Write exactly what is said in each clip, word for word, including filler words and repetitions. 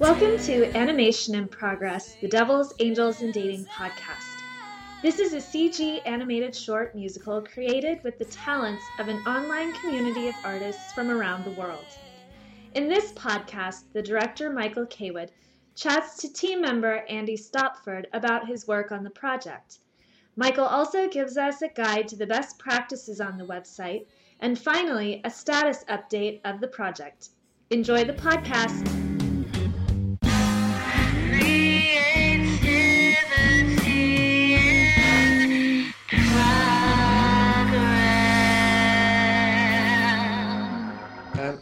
Welcome to Animation in Progress, the Devil's Angels and Dating podcast. This is a C G animated short musical created with the talents of an online community of artists from around the world. In this podcast, the director Michael Kaywood chats to team member Andy Stopford about his work on the project. Michael also gives us a guide to the best practices on the website, and finally, a status update of the project. Enjoy the podcast.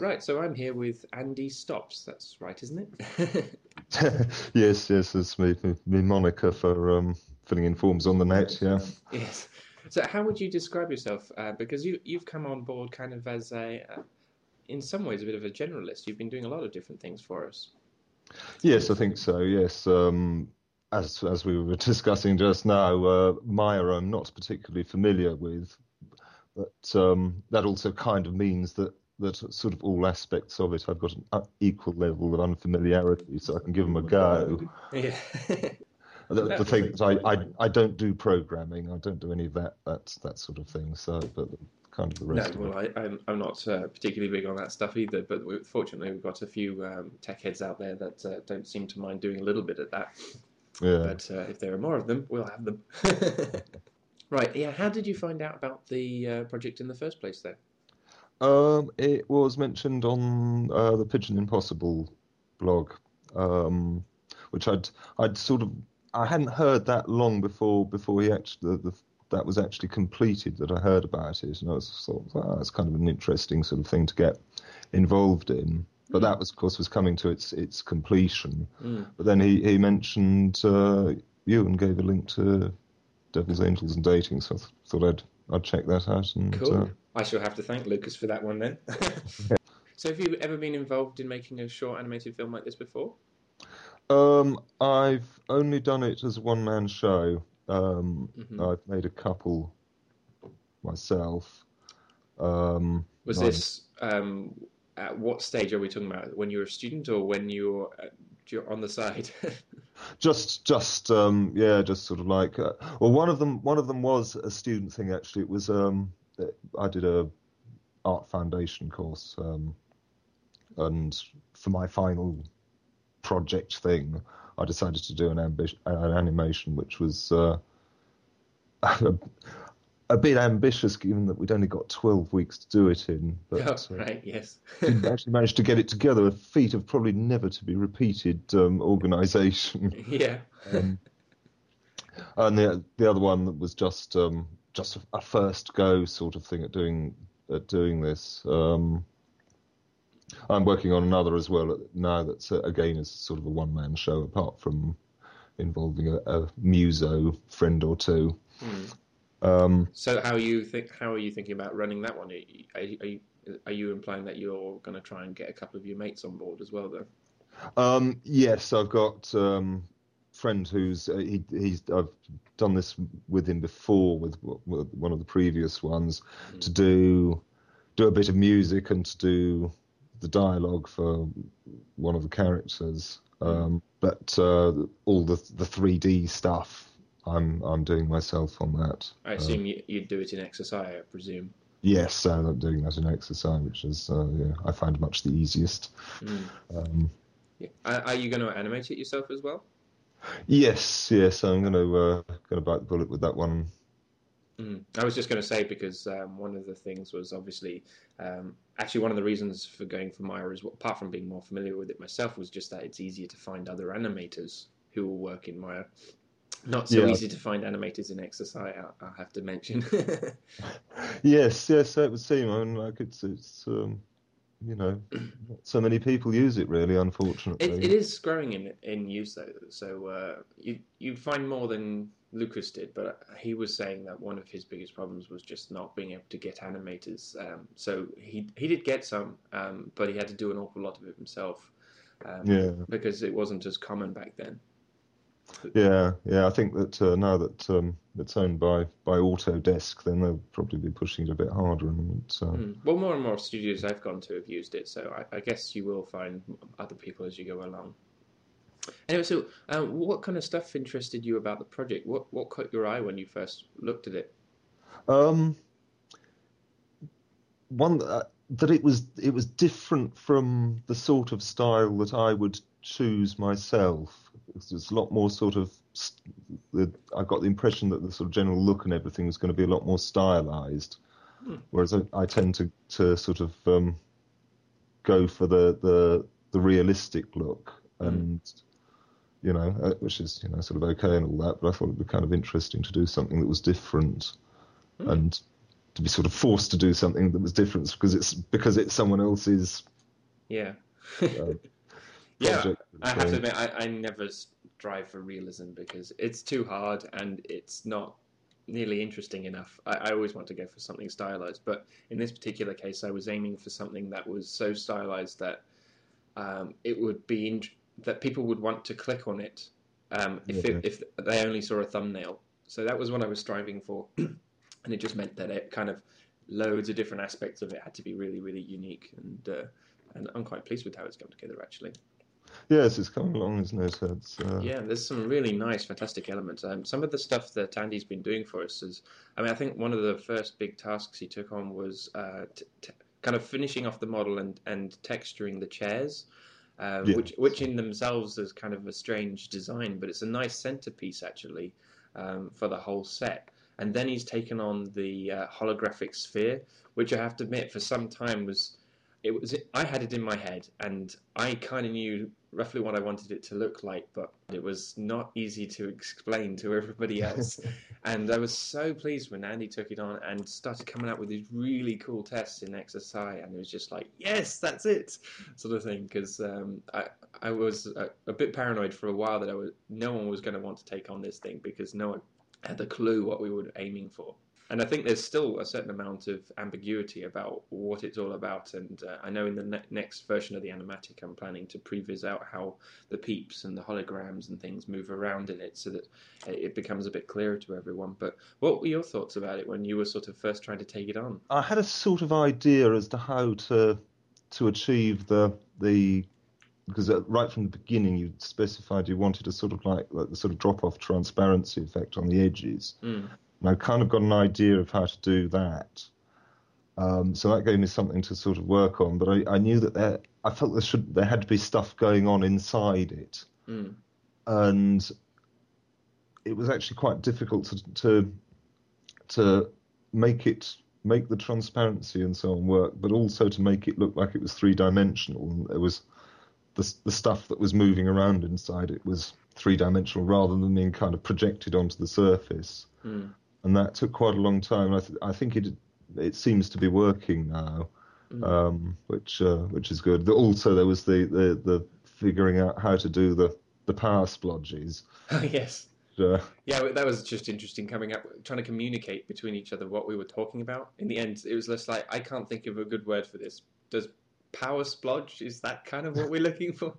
Right, so I'm here with Andy Stops. That's right, isn't it? yes, yes, that's me, me moniker for um, filling in forms on the net, yeah. Yes. So how would you describe yourself? Uh, because you, you've come on board kind of as a, uh, in some ways, a bit of a generalist. You've been doing a lot of different things for us. Yes, I think so, yes. Um, as as we were discussing just now, uh, Maya I'm not particularly familiar with, but um, that also kind of means that that sort of all aspects of it, I've got an equal level of unfamiliarity, so I can give them a go. Yeah. the, the thing that I, I, I don't do programming, I don't do any of that, that, that sort of thing, so, but kind of the rest no, of well, it. No, well, I'm not uh, particularly big on that stuff either, but we, fortunately we've got a few um, tech heads out there that uh, don't seem to mind doing a little bit of that. Yeah. But uh, if there are more of them, we'll have them. Right, yeah, how did you find out about the uh, project in the first place, then? Um, it was mentioned on uh, the Pigeon Impossible blog, um, which I'd I'd sort of I hadn't heard that long before before he actually the, the, that was actually completed that I heard about it, and I was sort of oh, that's kind of an interesting sort of thing to get involved in. But that was of course was coming to its its completion. Mm. But then he he mentioned uh, you and gave a link to Devil's Angels and Dating, so I th- thought I'd I'd check that out. And, cool. Uh, I shall have to thank Lucas for that one then. So have you ever been involved in making a short animated film like this before? Um, I've only done it as a one-man show. Um, mm-hmm. I've made a couple myself. Um, Was this, um, at what stage are we talking about? When you were a student or when you were, uh, you're on the side? Just, just, um, yeah, just sort of like... Uh, well, one of them one of them was a student thing, actually. It was... Um, I did a art foundation course, um, and for my final project thing, I decided to do an, ambi- an animation, which was uh, a bit ambitious, given that we'd only got twelve weeks to do it in. But, oh, right, uh, yes. Didn't actually manage to get it together, a feat of probably never to be repeated um, organisation. Yeah. Um, and the the other one that was just. Um, just a first go sort of thing at doing at doing this. Um, I'm working on another as well now that's, uh, again, is sort of a one-man show, apart from involving a, a muso friend or two. Hmm. Um, so how are you think? How are you thinking about running that one? Are you, are you, are you implying that you're going to try and get a couple of your mates on board as well, though? Um, yes, I've got... Um, friend who's uh, he, he's I've done this with him before with, with one of the previous ones mm. to do do a bit of music and to do the dialogue for one of the characters, um, but uh, all the the three D stuff I'm I'm doing myself on that. I assume um, you, you'd do it in X S I, I presume. Yes, I'm doing that in X S I, which is uh, yeah, I find much the easiest. Mm. Um, yeah. Are, are you going to animate it yourself as well? Yes, yes, I'm going to uh, going to bite the bullet with that one. Mm. I was just going to say because um, one of the things was obviously, um, actually one of the reasons for going for Maya is, apart from being more familiar with it myself, was just that it's easier to find other animators who will work in Maya. Not so yeah. easy to find animators in X S I, I, I have to mention. yes, yes, it would seem. I mean, like it's it's. Um... You know, not so many people use it really, unfortunately. It, it is growing in in use though, so uh, you you find more than Lucas did. But he was saying that one of his biggest problems was just not being able to get animators. Um, so he he did get some, um, but he had to do an awful lot of it himself. Um, yeah. Because it wasn't as common back then. Yeah, yeah. I think that uh, now that um, it's owned by, by Autodesk, then they'll probably be pushing it a bit harder. And uh... mm. Well, more and more studios I've gone to have used it, so I, I guess you will find other people as you go along. Anyway, so um, what kind of stuff interested you about the project? What what caught your eye when you first looked at it? Um, one uh, that it was it was different from the sort of style that I would choose myself. It was a lot more sort of. The, I got the impression that the sort of general look and everything was going to be a lot more stylized, hmm. whereas I, I tend to to sort of um, go for the the the realistic look and. Hmm. You know, which is, you know, sort of okay and all that, but I thought it would be kind of interesting to do something that was different mm. and to be sort of forced to do something that was different because it's because it's someone else's. Yeah. uh, yeah, I have to admit, I, I never strive for realism because it's too hard and it's not nearly interesting enough. I, I always want to go for something stylized, but in this particular case, I was aiming for something that was so stylized that um, it would be interesting. That people would want to click on it um, if yeah. it, if they only saw a thumbnail. So that was what I was striving for, and it just meant that it kind of loads of different aspects of it had to be really, really unique. And uh, and I'm quite pleased with how it's come together, actually. Yes, it's come along, isn't it? It's, uh... Yeah, there's some really nice, fantastic elements. Um, some of the stuff that Andy's been doing for us is, I mean, I think one of the first big tasks he took on was uh, t- t- kind of finishing off the model and, and texturing the chairs. Um, yeah. Which, which in themselves is kind of a strange design, but it's a nice centerpiece actually um, for the whole set. And then he's taken on the uh, holographic sphere, which I have to admit, for some time was it was I had it in my head, and I kind of knew roughly what I wanted it to look like, but it was not easy to explain to everybody else. And I was so pleased when Andy took it on and started coming out with these really cool tests in X S I, and it was just like, yes, that's it, sort of thing. Because um, I I was a, a bit paranoid for a while that I was no one was going to want to take on this thing because no one had a clue what we were aiming for. And I think there's still a certain amount of ambiguity about what it's all about. And uh, I know in the ne- next version of the animatic, I'm planning to previs out how the peeps and the holograms and things move around in it so that it becomes a bit clearer to everyone. But what were your thoughts about it when you were sort of first trying to take it on? I had a sort of idea as to how to to achieve the... the because right from the beginning you specified you wanted a sort of like, like the sort of drop-off transparency effect on the edges. Mm. And I kind of got an idea of how to do that. Um, so that gave me something to sort of work on. But I, I knew that there, I felt there should, there had to be stuff going on inside it. Mm. And it was actually quite difficult to, to to make it make the transparency and so on work, but also to make it look like it was three-dimensional. And there was the, the stuff that was moving around inside it was three-dimensional rather than being kind of projected onto the surface. Mm. And that took quite a long time. I, th- I think it it seems to be working now, mm. um, which uh, which is good. Also, there was the, the, the figuring out how to do the, the power splodges. Oh, yes. Uh, yeah, that was just interesting, coming up, trying to communicate between each other what we were talking about. In the end, it was just like, I can't think of a good word for this. Does power splodge, is that kind of what we're looking for?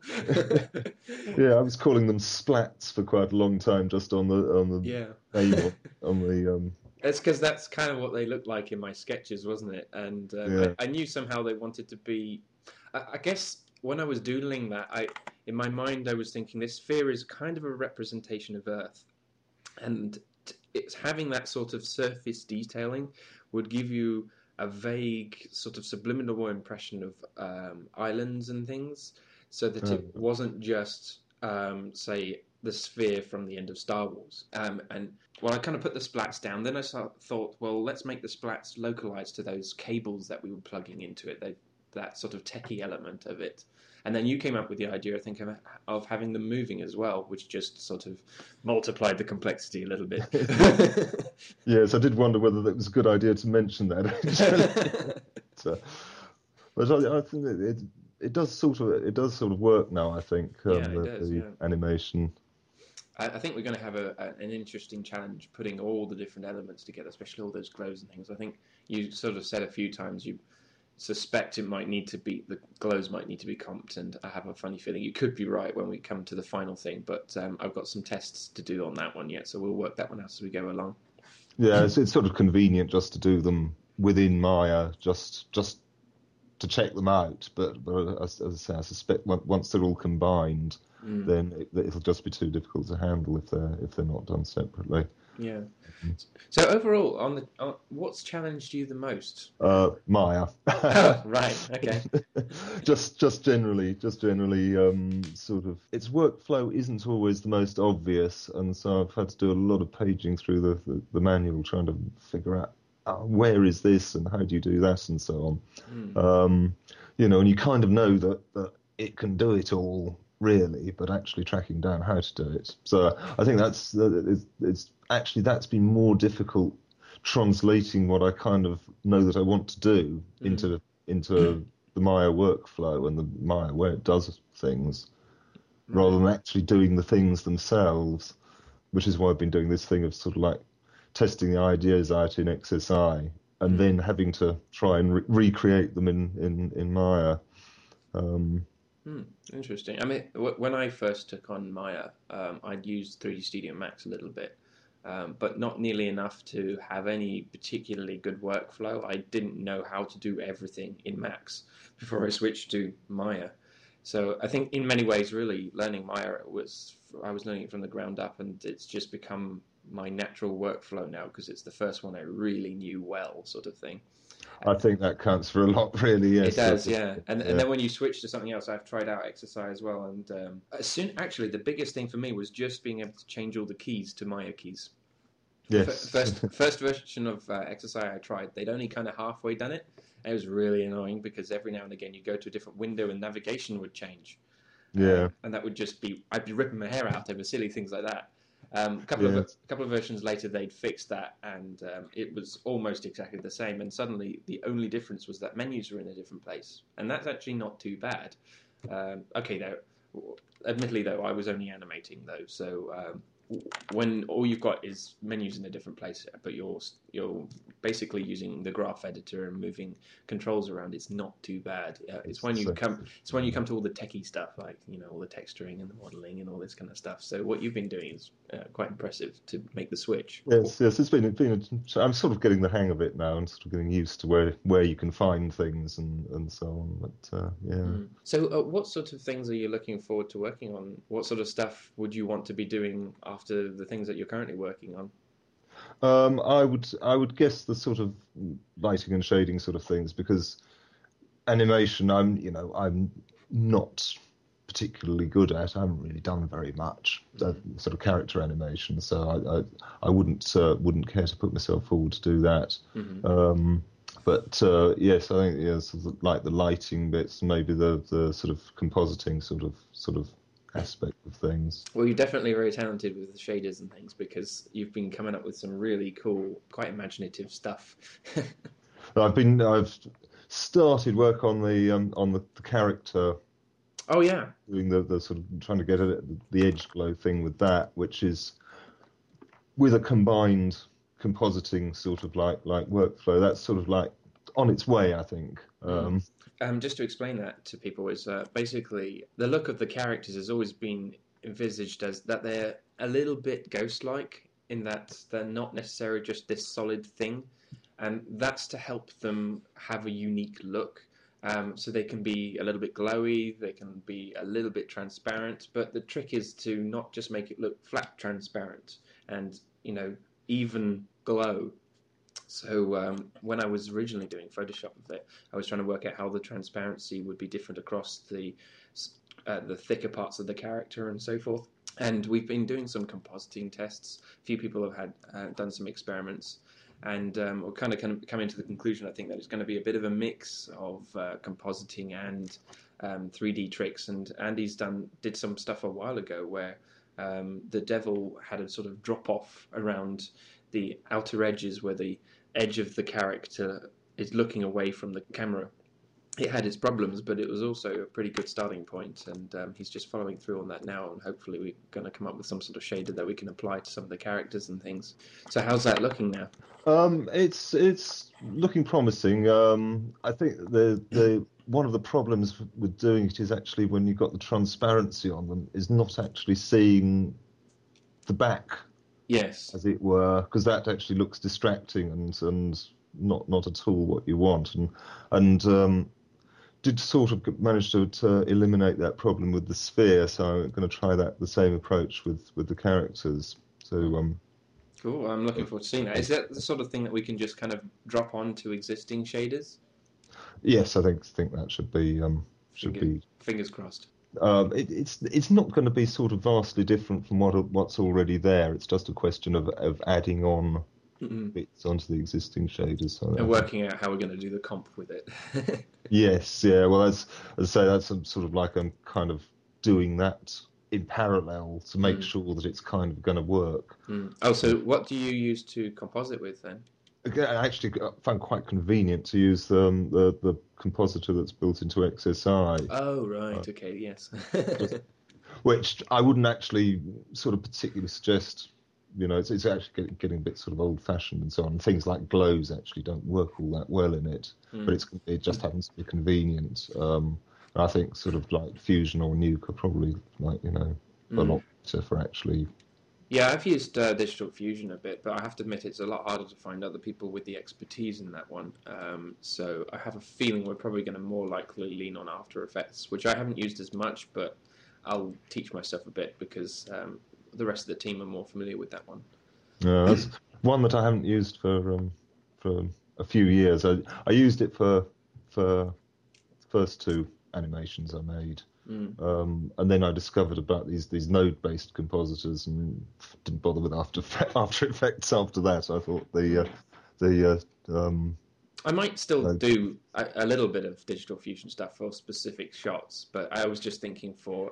Yeah, I was calling them splats for quite a long time, just on the on the yeah. table, on the um. It's because that's kind of what they looked like in my sketches, wasn't it? And um, yeah. I, I knew somehow they wanted to be. I, I guess when I was doodling that, I in my mind I was thinking this sphere is kind of a representation of Earth, and t- it's having that sort of surface detailing would give you a vague sort of subliminal impression of um, islands and things, so that it wasn't just, um, say, the sphere from the end of Star Wars. Um, and well, I kind of put the splats down. Then I start, thought, well, let's make the splats localized to those cables that we were plugging into it, they, that sort of techie element of it. And then you came up with the idea, I think, of, of having them moving as well, which just sort of multiplied the complexity a little bit. Yes, I did wonder whether that was a good idea to mention that. so, but I, I think it, it it does sort of it does sort of work now. I think um, yeah, it the, does, the yeah. animation. I, I think we're going to have a, a, an interesting challenge putting all the different elements together, especially all those glows and things. I think you sort of said a few times you. Suspect it might need to be the glows might need to be comped, and I have a funny feeling you could be right when we come to the final thing. But um, I've got some tests to do on that one yet, so we'll work that one out as we go along. Yeah, it's, it's sort of convenient just to do them within Maya, just just to check them out. But, but as, as I say, I suspect once they're all combined, mm. then it, it'll just be too difficult to handle if they're if they're not done separately. Yeah. So overall, on the on, what's challenged you the most? Uh, Maya. Oh, right. Okay. just just generally, just generally, um, sort of, its workflow isn't always the most obvious, and so I've had to do a lot of paging through the the, the manual, trying to figure out oh, where is this and how do you do that and so on. Mm. Um, you know, and you kind of know that that it can do it all, really, but actually tracking down how to do it. So I think that's it's, it's actually that's been more difficult, translating what I kind of know that I want to do mm. into into the Maya workflow and the Maya way it does things, mm. rather than actually doing the things themselves, which is why I've been doing this thing of sort of like testing the ideas out in X S I and mm. then having to try and re recreate them in in in Maya. Um, Hmm, interesting. I mean, w when I first took on Maya, um, I'd used three D Studio Max a little bit, um, but not nearly enough to have any particularly good workflow. I didn't know how to do everything in Max before I switched to Maya. So I think in many ways, really, learning Maya, it was I was learning it from the ground up, and it's just become my natural workflow now because it's the first one I really knew well, sort of thing. I think that counts for a lot, really. Yes. It does, yeah. And, yeah. and then when you switch to something else, I've tried out X S I as well. And um, as soon, actually, the biggest thing for me was just being able to change all the keys to Maya keys. Yes. F first, first version of uh, X S I I tried, they'd only kind of halfway done it. And it was really annoying because every now and again you go to a different window and navigation would change. Yeah. Um, and that would just be, I'd be ripping my hair out over silly things like that. Um, a couple yeah. of a couple of versions later, they'd fixed that, and um, it was almost exactly the same. And suddenly, the only difference was that menus were in a different place, and that's actually not too bad. Um, okay, now, admittedly though, I was only animating though, so um, when all you've got is menus in a different place, but you're you're basically using the graph editor and moving controls around, it's not too bad. Uh, it's when you come, it's when you come to all the techie stuff, like you know all the texturing and the modeling and all this kind of stuff. So what you've been doing is uh, quite impressive to make the switch. Yes, yes, it's been it's been. A, I'm sort of getting the hang of it now. I'm sort of getting used to where where you can find things and and so on. But uh, yeah. Mm. So uh, what sort of things are you looking forward to working on? What sort of stuff would you want to be doing after the things that you're currently working on? Um, I would I would guess the sort of lighting and shading sort of things, because animation I'm you know I'm not particularly good at. I haven't really done very much uh, sort of character animation, so I I, I wouldn't uh, wouldn't care to put myself forward to do that. Mm-hmm. um, but uh, yes, I think yeah, sort of like the lighting bits, maybe the the sort of compositing sort of sort of. aspect of things. Well, you're definitely very talented with the shaders and things because you've been coming up with some really cool, quite imaginative stuff. I've been, I've started work on the um, on the, the character. Oh yeah. Doing the, the sort of trying to get at it, the edge glow thing with that, which is with a combined compositing sort of like like workflow. That's sort of like on its way, I think. Um, um, just to explain that to people is uh, basically the look of the characters has always been envisaged as that they're a little bit ghost-like in that they're not necessarily just this solid thing, and that's to help them have a unique look. Um, so they can be a little bit glowy, they can be a little bit transparent, but the trick is to not just make it look flat transparent and, you know, even glow. So um, when I was originally doing Photoshop of it, I was trying to work out how the transparency would be different across the uh, the thicker parts of the character and so forth. And we've been doing some compositing tests. A few people have had uh, done some experiments, and um, we're kind of kind of coming to the conclusion, I think, that it's going to be a bit of a mix of uh, compositing and um, three D tricks. And Andy's done did some stuff a while ago where um, the devil had a sort of drop off around the outer edges where the edge of the character is looking away from the camera. It had its problems, but it was also a pretty good starting point, and um, he's just following through on that now, and hopefully we're going to come up with some sort of shader that we can apply to some of the characters and things. So how's that looking now? Um, it's it's looking promising. Um, I think the the one of the problems with doing it is actually when you've got the transparency on them is not actually seeing the back. Yes, as it were, because that actually looks distracting and and not not at all what you want. And and um, did sort of manage to, to eliminate that problem with the sphere, so I'm going to try that the same approach with with the characters. So um cool, I'm looking forward to seeing that. Is that the sort of thing that we can just kind of drop onto existing shaders? Yes, I think think that should be um should Finger, be fingers crossed. Um, it, it's it's not going to be sort of vastly different from what what's already there. It's just a question of of adding on mm-mm. bits onto the existing shaders. So and working out how we're going to do the comp with it. Yes, yeah. Well, as I say, that's sort of like I'm kind of doing that in parallel to make mm. sure that it's kind of going to work. Mm. Oh, so what do you use to composite with then? I actually found quite convenient to use um, the the compositor that's built into X S I. Oh right, uh, okay, yes. Which I wouldn't actually sort of particularly suggest. You know, it's, it's actually getting, getting a bit sort of old-fashioned and so on. Things like glows actually don't work all that well in it, mm. but it's it just happens to be convenient. Um, and I think sort of like Fusion or Nuke are probably like you know mm. a lot better for actually. Yeah, I've used uh, Digital Fusion a bit, but I have to admit it's a lot harder to find other people with the expertise in that one. Um, so I have a feeling we're probably going to more likely lean on After Effects, which I haven't used as much, but I'll teach myself a bit because um, the rest of the team are more familiar with that one. Yeah, that's one that I haven't used for um, for a few years. I I used it for for the first two animations I made. Mm. Um, and then I discovered about these these node-based compositors and didn't bother with After After Effects after that. I thought the uh, the uh, um, I might still uh, do a, a little bit of Digital Fusion stuff for specific shots, but I was just thinking for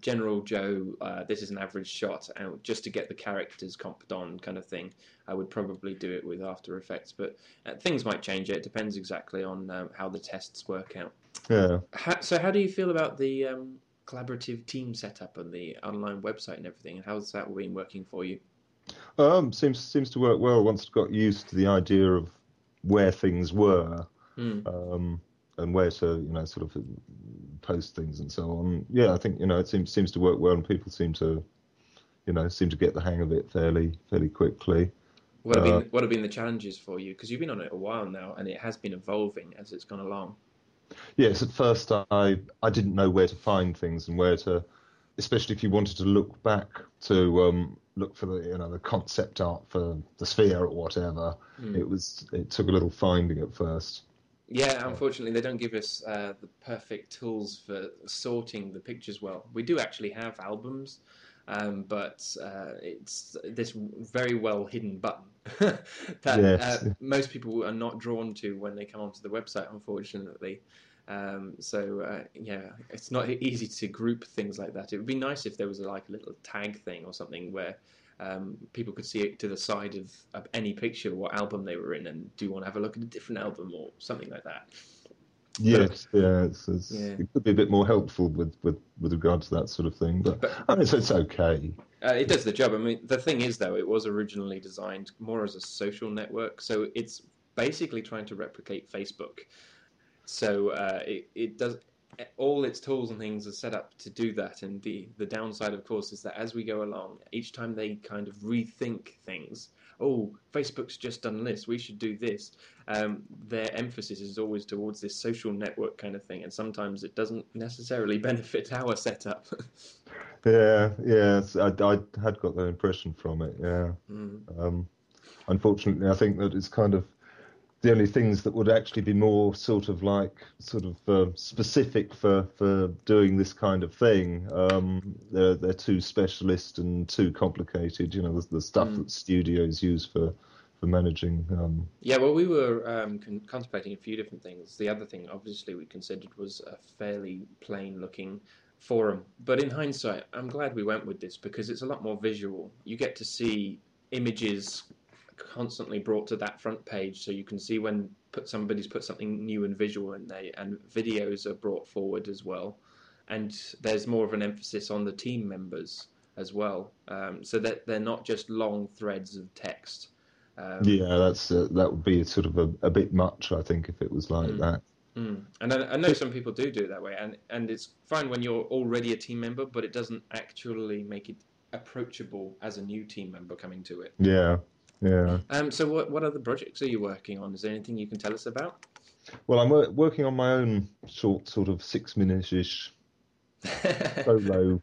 general Joe, uh, this is an average shot, and just to get the characters comped on kind of thing, I would probably do it with After Effects. But uh, things might change. It depends exactly on um, how the tests work out. Yeah. How, so how do you feel about the um, collaborative team setup and the online website and everything? And how's that been working for you? Um, seems seems to work well once I got used to the idea of where things were mm. um, and where to you know sort of post things and so on. Yeah, I think you know it seems seems to work well, and people seem to you know seem to get the hang of it fairly fairly quickly. What have uh, been what have been the challenges for you? Because you've been on it a while now, and it has been evolving as it's gone along. Yes, at first I I didn't know where to find things and where to, especially if you wanted to look back to um, look for the you know the concept art for the sphere or whatever. Mm. It was it took a little finding at first. Yeah, unfortunately they don't give us uh, the perfect tools for sorting the pictures well. We do actually have albums, um, but uh, it's this very well hidden button that yes. uh, most people are not drawn to when they come onto the website, unfortunately. Um, so uh, yeah, it's not easy to group things like that. It would be nice if there was a, like a little tag thing or something where um, people could see it to the side of, of any picture what album they were in, and do you want to have a look at a different album or something like that. Yes, but, yeah, it's, it's, yeah, it could be a bit more helpful with, with, with regard to that sort of thing, but, but I mean, so it's okay. Uh, it does the job. I mean, the thing is, though, it was originally designed more as a social network, so it's basically trying to replicate Facebook. So uh, it, it does all its tools and things are set up to do that, and the, the downside, of course, is that as we go along, each time they kind of rethink things, oh, Facebook's just done this, we should do this. Um, their emphasis is always towards this social network kind of thing, and sometimes it doesn't necessarily benefit our setup. yeah, yeah, I, I had got that impression from it, yeah. Mm. Um, unfortunately, I think that it's kind of the only things that would actually be more sort of like sort of uh, specific for, for doing this kind of thing. Um, they're, they're too specialist and too complicated, you know, the, the stuff mm. that studios use for, for managing. Um... Yeah, well, we were um, con contemplating a few different things. The other thing, obviously, we considered was a fairly plain looking forum. But in hindsight, I'm glad we went with this because it's a lot more visual. You get to see images constantly brought to that front page, so you can see when put somebody's put something new and visual in there, and videos are brought forward as well, and there's more of an emphasis on the team members as well, um, so that they're not just long threads of text. Um, yeah, that's uh, that would be sort of a, a bit much, I think, if it was like mm, that. Mm. And I, I know some people do do it that way, and and it's fine when you're already a team member, but it doesn't actually make it approachable as a new team member coming to it. Yeah. Yeah. Um, so what what other projects are you working on? Is there anything you can tell us about? Well, I'm working on my own short, sort of six-minute-ish solo film.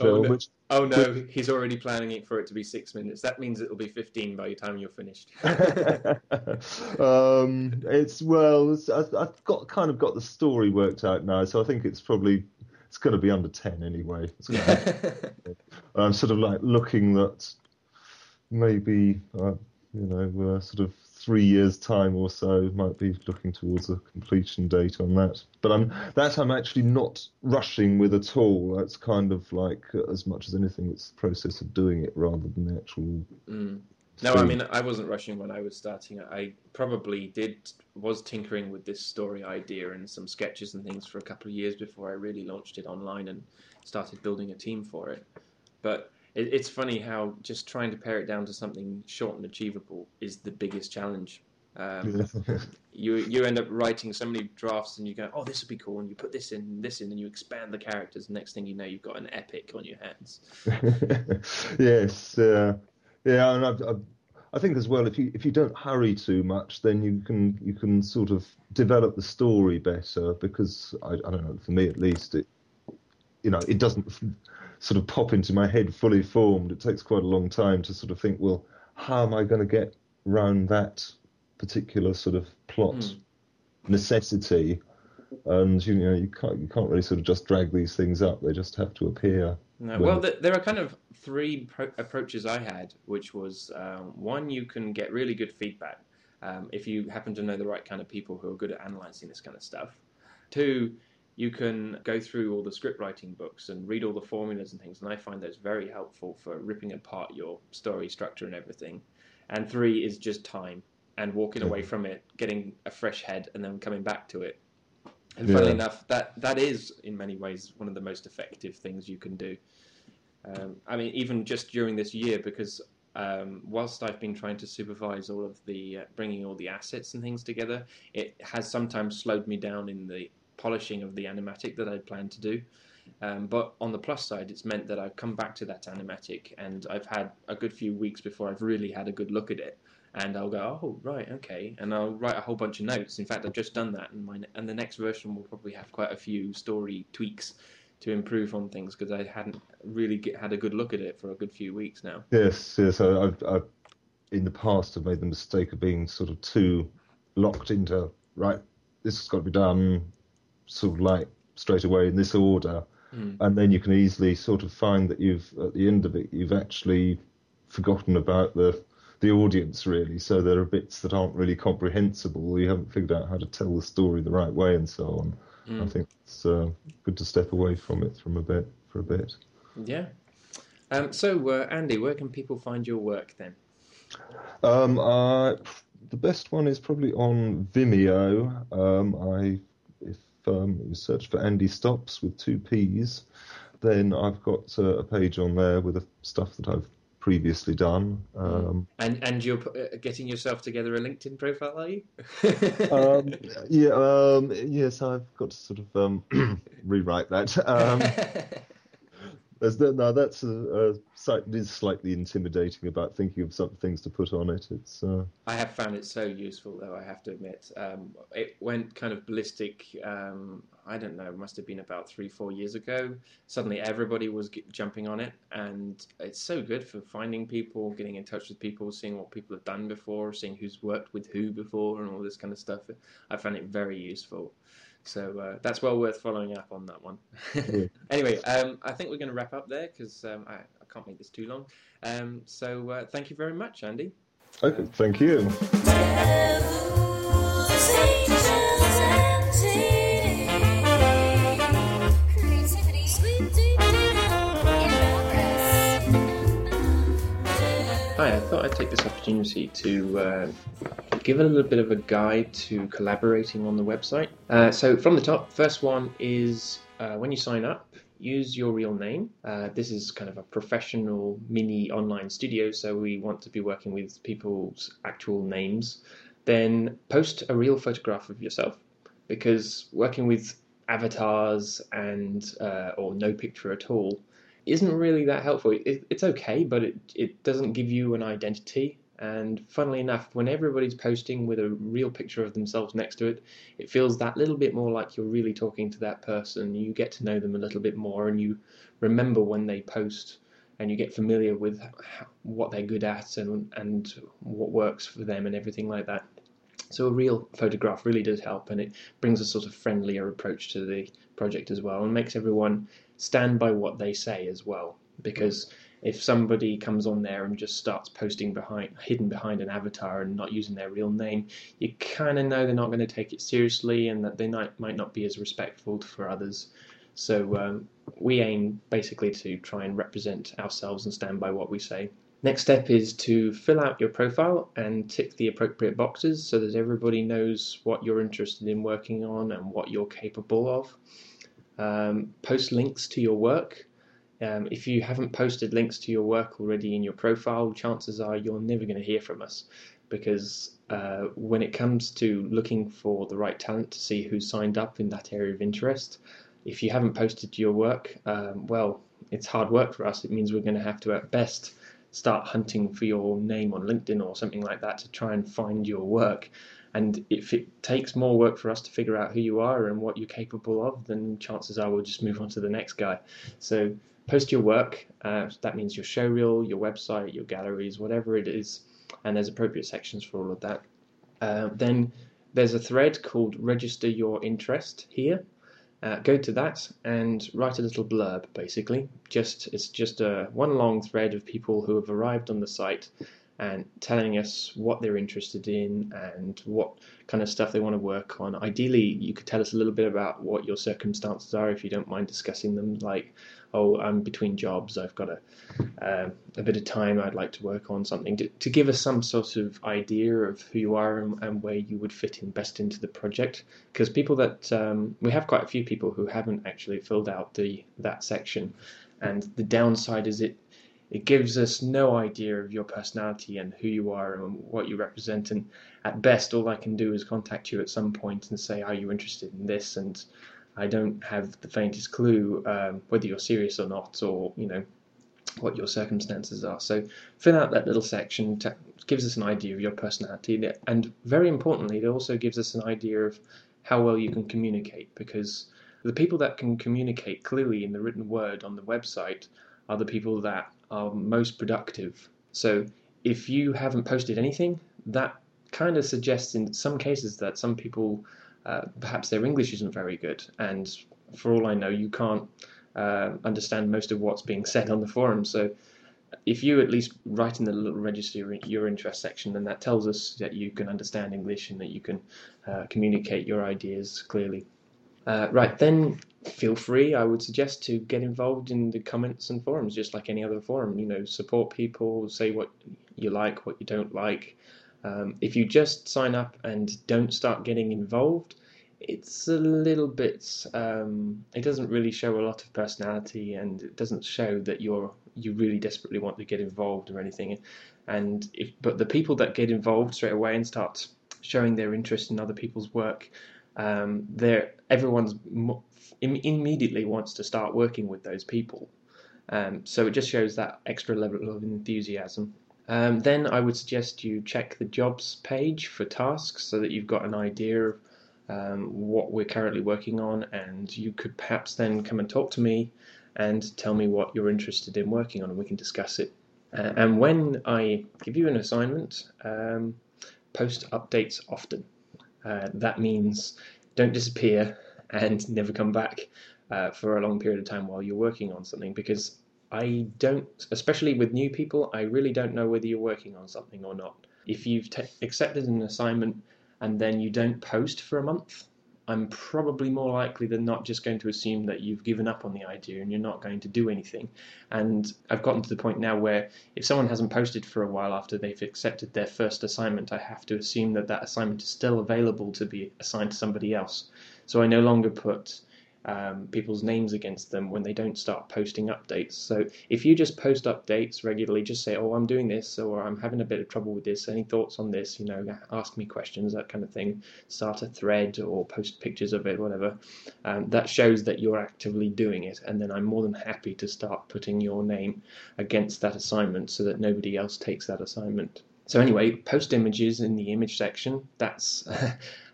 Oh no, which, oh, no. Which... he's already planning it for it to be six minutes. That means it'll be fifteen by the time you're finished. um, it's well, it's, I've, I've got kind of got the story worked out now, so I think it's probably it's going to be under ten anyway. It's gonna have... I'm sort of like looking that maybe uh, you know uh, sort of. three years' time or so, might be looking towards a completion date on that. But I'm, that I'm actually not rushing with at all. That's kind of like, as much as anything, it's the process of doing it rather than the actual... Mm. No, I mean, I wasn't rushing when I was starting. I probably did, was tinkering with this story idea and some sketches and things for a couple of years before I really launched it online and started building a team for it. But... it's funny how just trying to pare it down to something short and achievable is the biggest challenge. Um, you you end up writing so many drafts and you go, oh, this would be cool, and you put this in, this in, and you expand the characters. Next thing you know, you've got an epic on your hands. Yes, uh, yeah, and I've, I've, I think as well, if you if you don't hurry too much, then you can you can sort of develop the story better, because I, I don't know, for me at least, it you know it doesn't. sort of pop into my head fully formed. It takes quite a long time to sort of think, well, how am I going to get round that particular sort of plot mm. necessity? And you know, you can't you can't really sort of just drag these things up. They just have to appear. No. Well, th there are kind of three pro approaches I had, which was um, one, you can get really good feedback um, if you happen to know the right kind of people who are good at analysing this kind of stuff. Two, you can go through all the script writing books and read all the formulas and things, and I find those very helpful for ripping apart your story structure and everything. And three is just time and walking yeah. away from it, getting a fresh head, and then coming back to it. And yeah. funnily enough, that, that is, in many ways, one of the most effective things you can do. Um, I mean, even just during this year, because um, whilst I've been trying to supervise all of the, uh, bringing all the assets and things together, it has sometimes slowed me down in the polishing of the animatic that I'd planned to do, um, but on the plus side, it's meant that I've come back to that animatic, and I've had a good few weeks before I've really had a good look at it, and I'll go, oh right, okay, and I'll write a whole bunch of notes. In fact, I've just done that, and my and the next version will probably have quite a few story tweaks to improve on things, because I hadn't really get, had a good look at it for a good few weeks now. Yes, yes, I've, I've in the past I've made the mistake of being sort of too locked into, right, this has got to be done sort of like straight away in this order, mm. and then you can easily sort of find that you've, at the end of it, you've actually forgotten about the the audience, really. So there are bits that aren't really comprehensible. You haven't figured out how to tell the story the right way, and so on. Mm. I think it's uh, good to step away from it from a bit for a bit. Yeah. Um, so uh, Andy, where can people find your work then? Um, uh, the best one is probably on Vimeo. Um, I Um, you search for Andy Stops with two P's, then I've got uh, a page on there with the stuff that I've previously done. Um, and and you're getting yourself together a LinkedIn profile, are you? um, yeah. Um, yes, I've got to sort of um, rewrite that. Um, there's the, now that's a, a site that is slightly intimidating about thinking of some things to put on it. It's. Uh... I have found it so useful, though, I have to admit. Um, it went kind of ballistic. Um, I don't know. Must have been about three, four years ago. Suddenly, everybody was get, jumping on it, and it's so good for finding people, getting in touch with people, seeing what people have done before, seeing who's worked with who before, and all this kind of stuff. I found it very useful. So uh, that's well worth following up on that one. Yeah. Anyway, um, I think we're going to wrap up there, because um, I, I can't make this too long. Um, so uh, thank you very much, Andy. Okay, um, thank you. Hi, I thought I'd take this opportunity to... Uh, give a little bit of a guide to collaborating on the website. Uh, so from the top, first one is uh, when you sign up, use your real name. Uh, this is kind of a professional mini online studio, so we want to be working with people's actual names. Then post a real photograph of yourself, because working with avatars and uh, or no picture at all isn't really that helpful. It, it's okay, but it, it doesn't give you an identity. And funnily enough, when everybody's posting with a real picture of themselves next to it, it feels that little bit more like you're really talking to that person. You get to know them a little bit more, and you remember when they post, and you get familiar with what they're good at and, and what works for them and everything like that. So a real photograph really does help, and it brings a sort of friendlier approach to the project as well, and makes everyone stand by what they say as well, because if somebody comes on there and just starts posting behind, hidden behind an avatar and not using their real name, you kind of know they're not going to take it seriously, and that they might, might not be as respectful for others. So um, we aim basically to try and represent ourselves and stand by what we say. Next step is to fill out your profile and tick the appropriate boxes so that everybody knows what you're interested in working on and what you're capable of. Um, post links to your work. Um, if you haven't posted links to your work already in your profile, chances are you're never going to hear from us, because uh, when it comes to looking for the right talent to see who's signed up in that area of interest, if you haven't posted your work, um, well, it's hard work for us. It means we're going to have to, at best, start hunting for your name on LinkedIn or something like that to try and find your work. And if it takes more work for us to figure out who you are and what you're capable of, then chances are we'll just move on to the next guy. So post your work. Uh, that means your show reel, your website, your galleries, whatever it is, and there's appropriate sections for all of that. Uh, then there's a thread called Register Your Interest here. Uh, go to that and write a little blurb, basically. Just It's just a one long thread of people who have arrived on the site and telling us what they're interested in and what kind of stuff they want to work on. Ideally, you could tell us a little bit about what your circumstances are, if you don't mind discussing them, like, oh, I'm between jobs, I've got a uh, a bit of time, I'd like to work on something, to, to give us some sort of idea of who you are and, and where you would fit in best into the project. Because people that, um, we have quite a few people who haven't actually filled out the that section, and the downside is it It gives us no idea of your personality and who you are and what you represent, and at best all I can do is contact you at some point and say, are you interested in this? And I don't have the faintest clue um, whether you're serious or not, or you know what your circumstances are. So fill out that little section. It gives us an idea of your personality, and very importantly, it also gives us an idea of how well you can communicate, because the people that can communicate clearly in the written word on the website are the people that are most productive. So if you haven't posted anything, that kind of suggests in some cases that some people, uh, perhaps their English isn't very good, and for all I know, you can't uh, understand most of what's being said on the forum. So if you at least write in the little register your interest section, then that tells us that you can understand English and that you can uh, communicate your ideas clearly. Uh, right, then feel free, I would suggest, to get involved in the comments and forums, just like any other forum. You know, support people, say what you like, what you don't like. Um, if you just sign up and don't start getting involved, it's a little bit, um, it doesn't really show a lot of personality, and it doesn't show that you're you really desperately want to get involved or anything. And if but the people that get involved straight away and start showing their interest in other people's work, Um, there, everyone's mo- im- immediately wants to start working with those people. Um, so it just shows that extra level of enthusiasm. Um, then I would suggest you check the jobs page for tasks so that you've got an idea of um, what we're currently working on, and you could perhaps then come and talk to me and tell me what you're interested in working on, and we can discuss it. Uh, and when I give you an assignment, um, post updates often. Uh, that means don't disappear and never come back uh, for a long period of time while you're working on something, because I don't, especially with new people, I really don't know whether you're working on something or not. If you've te- accepted an assignment and then you don't post for a month, I'm probably more likely than not just going to assume that you've given up on the idea and you're not going to do anything. And I've gotten to the point now where if someone hasn't posted for a while after they've accepted their first assignment, I have to assume that that assignment is still available to be assigned to somebody else. So I no longer put um, people's names against them when they don't start posting updates. So if you just post updates regularly, just say, oh, I'm doing this, or I'm having a bit of trouble with this, any thoughts on this, you know, ask me questions, that kind of thing, start a thread or post pictures of it, whatever, um, that shows that you're actively doing it, and then I'm more than happy to start putting your name against that assignment so that nobody else takes that assignment. So anyway, post images in the image section. That's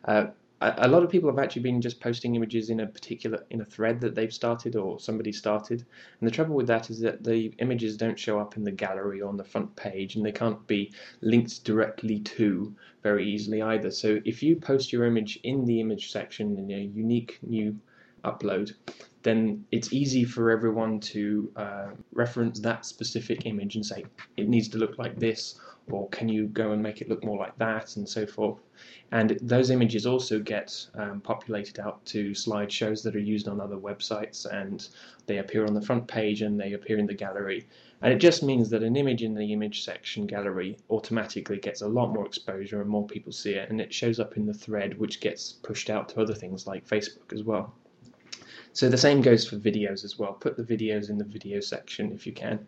uh, a lot of people have actually been just posting images in a particular in a thread that they've started or somebody started. And the trouble with that is that the images don't show up in the gallery or on the front page, and they can't be linked directly to very easily either. So if you post your image in the image section in a unique new upload, then it's easy for everyone to uh, reference that specific image and say it needs to look like this, or can you go and make it look more like that, and so forth. And those images also get um, populated out to slideshows that are used on other websites, and they appear on the front page and they appear in the gallery. And it just means that an image in the image section gallery automatically gets a lot more exposure and more people see it, and it shows up in the thread, which gets pushed out to other things like Facebook as well. So the same goes for videos as well. Put the videos in the video section if you can.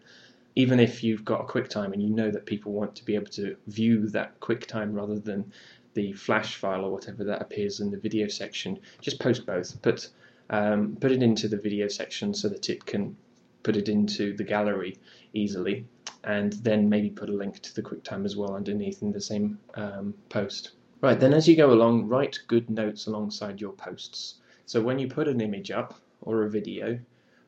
Even if you've got a QuickTime and you know that people want to be able to view that QuickTime rather than the flash file or whatever that appears in the video section, just post both. Put um, put it into the video section so that it can put it into the gallery easily, and then maybe put a link to the QuickTime as well underneath in the same um, post. Right, then as you go along, write good notes alongside your posts. So when you put an image up or a video,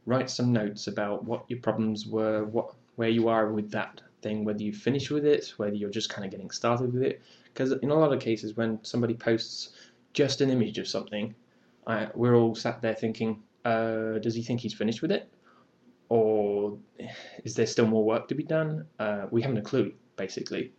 write some notes about what your problems were, what where you are with that thing, whether you finish with it, whether you're just kind of getting started with it. Because in a lot of cases, when somebody posts just an image of something, I, we're all sat there thinking, uh, does he think he's finished with it? Or is there still more work to be done? Uh, we haven't a clue, basically.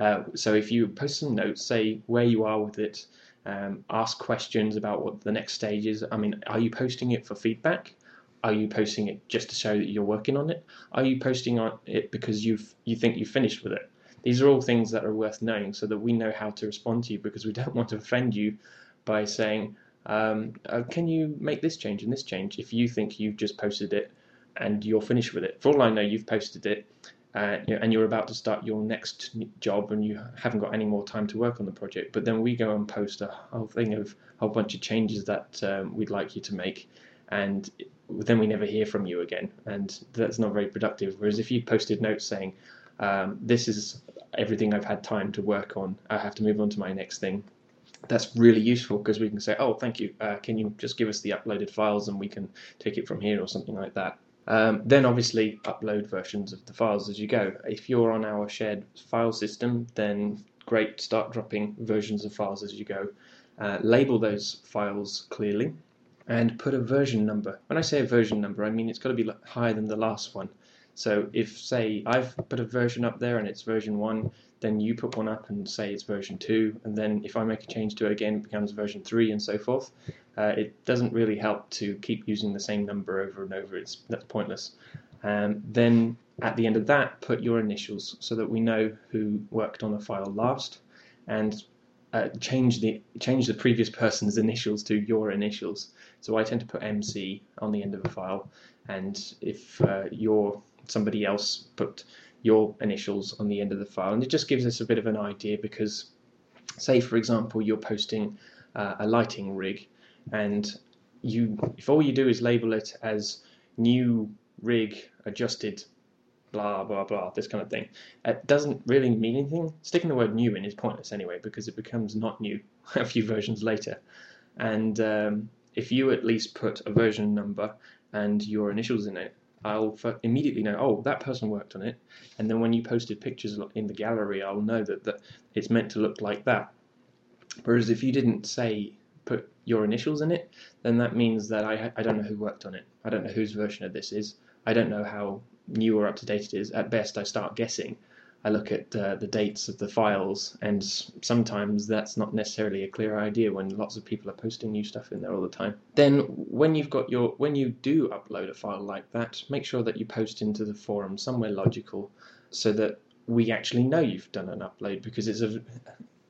Uh, so if you post some notes, say where you are with it, um, ask questions about what the next stage is. I mean, are you posting it for feedback? Are you posting it just to show that you're working on it? Are you posting on it because you've you think you've finished with it? These are all things that are worth knowing so that we know how to respond to you, because we don't want to offend you by saying, um, uh, can you make this change and this change if you think you've just posted it and you're finished with it? For all I know, you've posted it uh, and you're about to start your next job and you haven't got any more time to work on the project, but then we go and post a whole thing of a whole bunch of changes that um, we'd like you to make, and then we never hear from you again, and that's not very productive. Whereas if you posted notes saying, um, this is everything I've had time to work on, I have to move on to my next thing, that's really useful, because we can say, oh, thank you, uh, can you just give us the uploaded files and we can take it from here, or something like that. Um, then obviously upload versions of the files as you go. If you're on our shared file system, then great, start dropping versions of files as you go. Uh, label those files clearly, and put a version number. When I say a version number, I mean it's got to be higher than the last one. So if, say, I've put a version up there and it's version one, then you put one up and say it's version two, and then if I make a change to it again, it becomes version three, and so forth. Uh, it doesn't really help to keep using the same number over and over. It's that's pointless. Um, then at the end of that, put your initials so that we know who worked on the file last, and Uh, change the change the previous person's initials to your initials. So I tend to put M C on the end of a file, and if uh, you're somebody else, put your initials on the end of the file. And it just gives us a bit of an idea, because say for example you're posting uh, a lighting rig, and you if all you do is label it as new rig adjusted blah, blah, blah, this kind of thing. It doesn't really mean anything. Sticking the word new in is pointless anyway, because it becomes not new a few versions later. And um, if you at least put a version number and your initials in it, I'll f- immediately know, oh, that person worked on it. And then when you posted pictures in the gallery, I'll know that, that it's meant to look like that. Whereas if you didn't say put your initials in it, then that means that I, I don't know who worked on it. I don't know whose version of this is. I don't know how new or up-to-date it is. At best I start guessing. I look at uh, the dates of the files, and sometimes that's not necessarily a clear idea when lots of people are posting new stuff in there all the time. Then when you've got your when you do upload a file like that, make sure that you post into the forum somewhere logical so that we actually know you've done an upload, because it's a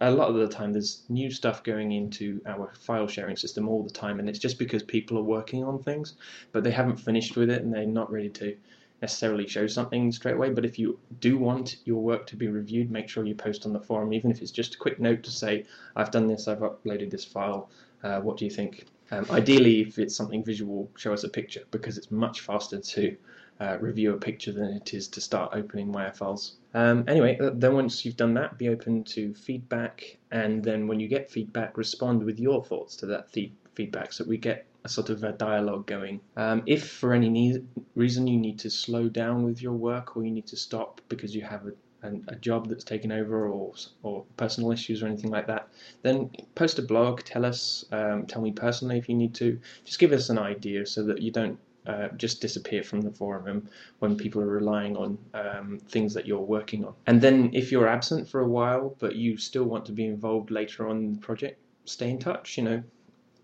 a lot of the time there's new stuff going into our file sharing system all the time, and it's just because people are working on things but they haven't finished with it and they're not ready to necessarily show something straight away. But if you do want your work to be reviewed, make sure you post on the forum, even if it's just a quick note to say, I've done this, I've uploaded this file, uh, what do you think? Um, ideally, if it's something visual, show us a picture, because it's much faster to uh, review a picture than it is to start opening Maya files. Um, anyway, then once you've done that, be open to feedback, and then when you get feedback, respond with your thoughts to that th- feedback so we get a sort of a dialogue going. Um, if for any need- reason you need to slow down with your work, or you need to stop because you have a and a job that's taken over, or or personal issues or anything like that, then post a blog, tell us, um, tell me personally if you need to. Just give us an idea so that you don't uh, just disappear from the forum when people are relying on um, things that you're working on. And then if you're absent for a while, but you still want to be involved later on in the project, stay in touch, you know,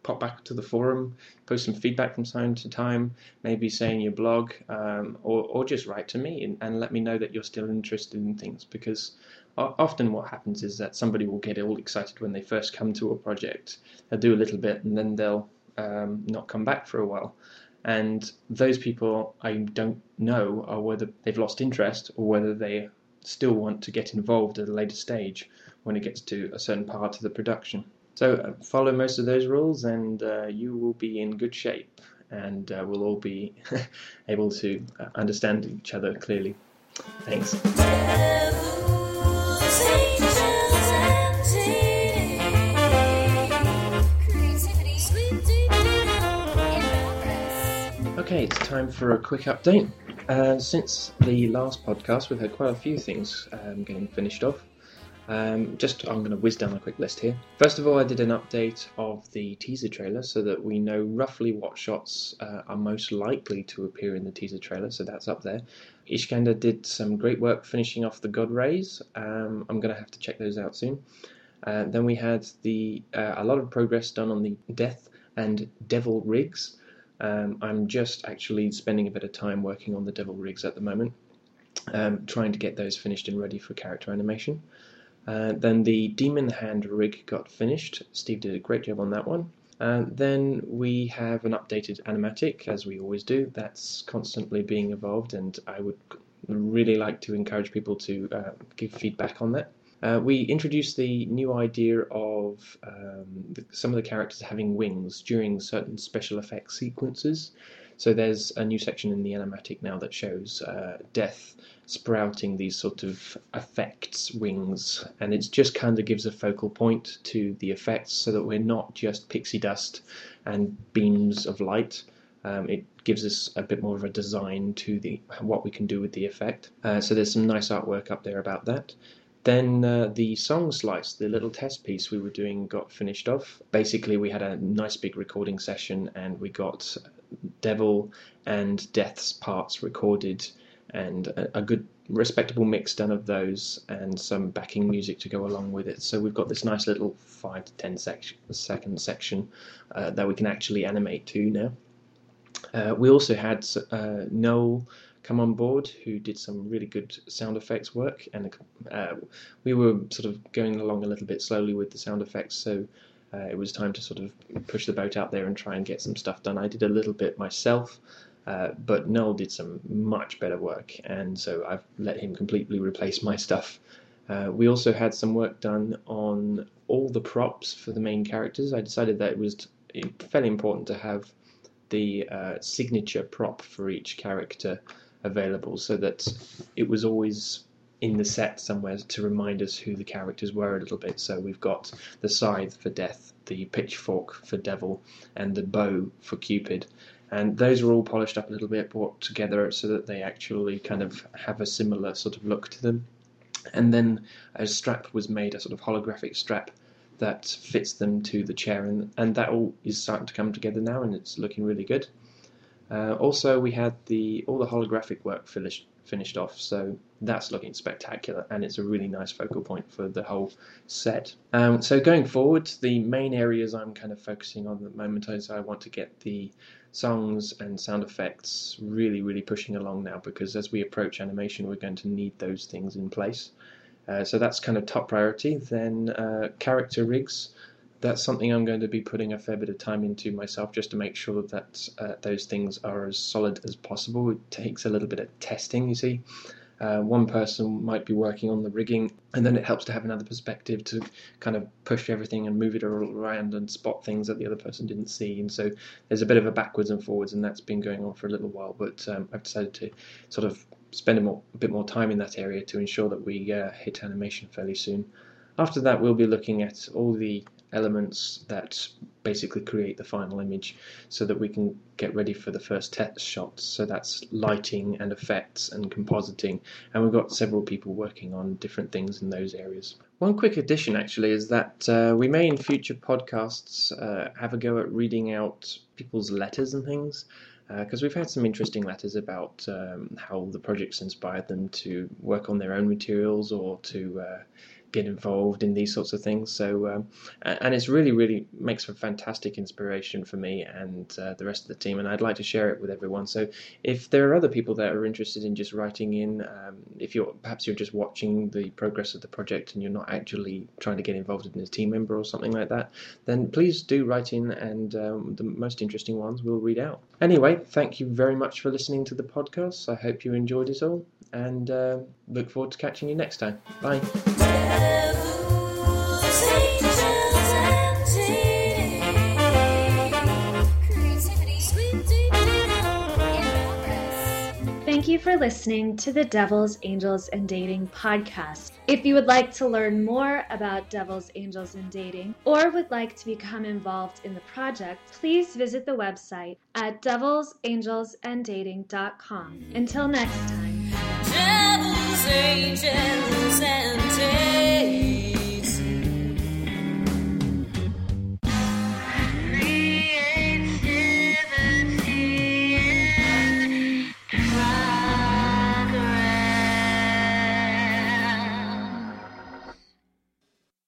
pop back to the forum, post some feedback from time to time, maybe say in your blog, um, or, or just write to me and, and let me know that you're still interested in things, because often what happens is that somebody will get all excited when they first come to a project. They'll do a little bit and then they'll um, not come back for a while. And those people, I don't know, are whether they've lost interest or whether they still want to get involved at a later stage when it gets to a certain part of the production. So follow most of those rules and uh, you will be in good shape, and uh, we'll all be able to uh, understand each other clearly. Thanks. Okay, it's time for a quick update. Uh, since the last podcast, we've had quite a few things um, getting finished off. Um, just, I'm going to whiz down a quick list here. First of all, I did an update of the teaser trailer so that we know roughly what shots uh, are most likely to appear in the teaser trailer, so that's up there. Ishkander did some great work finishing off the God Rays. Um, I'm going to have to check those out soon. Uh, then we had the uh, a lot of progress done on the Death and Devil rigs. Um, I'm just actually spending a bit of time working on the Devil rigs at the moment, um, trying to get those finished and ready for character animation. Uh, then the Demon Hand rig got finished. Steve did a great job on that one. Uh, then we have an updated animatic, as we always do. That's constantly being evolved, and I would really like to encourage people to uh, give feedback on that. Uh, we introduced the new idea of um, the, some of the characters having wings during certain special effects sequences. So there's a new section in the animatic now that shows uh, Death sprouting these sort of effects wings, and it just kind of gives a focal point to the effects so that we're not just pixie dust and beams of light. Um, it gives us a bit more of a design to the what we can do with the effect. Uh, so there's some nice artwork up there about that. Then uh, the song slice, the little test piece we were doing, got finished off. Basically, we had a nice big recording session, and we got Devil and Death's parts recorded, and a, a good respectable mix done of those, and some backing music to go along with it. So we've got this nice little five to ten section, second section uh, that we can actually animate to now. Uh, we also had uh, Noel come on board, who did some really good sound effects work, and uh, we were sort of going along a little bit slowly with the sound effects, so uh, it was time to sort of push the boat out there and try and get some stuff done. I did a little bit myself, uh, but Noel did some much better work, and so I've let him completely replace my stuff. Uh, we also had some work done on all the props for the main characters. I decided that it was t- it fairly important to have the uh, signature prop for each character available, so that it was always in the set somewhere to remind us who the characters were a little bit. So we've got the scythe for Death, the pitchfork for Devil, and the bow for Cupid, and those are all polished up a little bit, brought together so that they actually kind of have a similar sort of look to them. And then a strap was made, a sort of holographic strap that fits them to the chair, and, and that all is starting to come together now, and it's looking really good. Uh, also, we had the all the holographic work finished finished off, so that's looking spectacular, and it's a really nice focal point for the whole set. Um, so going forward, the main areas I'm kind of focusing on at the moment is I want to get the songs and sound effects really, really pushing along now, because as we approach animation, we're going to need those things in place. Uh, so that's kind of top priority. Then uh, character rigs. That's something I'm going to be putting a fair bit of time into myself, just to make sure that uh, those things are as solid as possible. It takes a little bit of testing, you see, Uh, one person might be working on the rigging, and then it helps to have another perspective to kind of push everything and move it around and spot things that the other person didn't see. And so there's a bit of a backwards and forwards, and that's been going on for a little while, but um, I've decided to sort of spend a, more, a bit more time in that area to ensure that we uh, hit animation fairly soon. After that, we'll be looking at all the elements that basically create the final image so that we can get ready for the first test shots. So that's lighting and effects and compositing, and we've got several people working on different things in those areas. One quick addition actually is that uh, we may in future podcasts uh, have a go at reading out people's letters and things, because uh, we've had some interesting letters about um, how the projects inspired them to work on their own materials or to uh, get involved in these sorts of things. So um, and it's really really makes for fantastic inspiration for me and uh, the rest of the team, and I'd like to share it with everyone. So if there are other people that are interested in just writing in, um, if you're perhaps you're just watching the progress of the project and you're not actually trying to get involved in a team member or something like that, then please do write in, and um, the most interesting ones we'll read out. Anyway, thank you very much for listening to the podcast. I hope you enjoyed it all, and uh, look forward to catching you next time. Bye. Thank you for listening to the Devil's Angels and Dating podcast. If you would like to learn more about Devil's Angels and Dating, or would like to become involved in the project, please visit the website at devils angels and dating dot com. Until next time. Devil's Angels and Dating.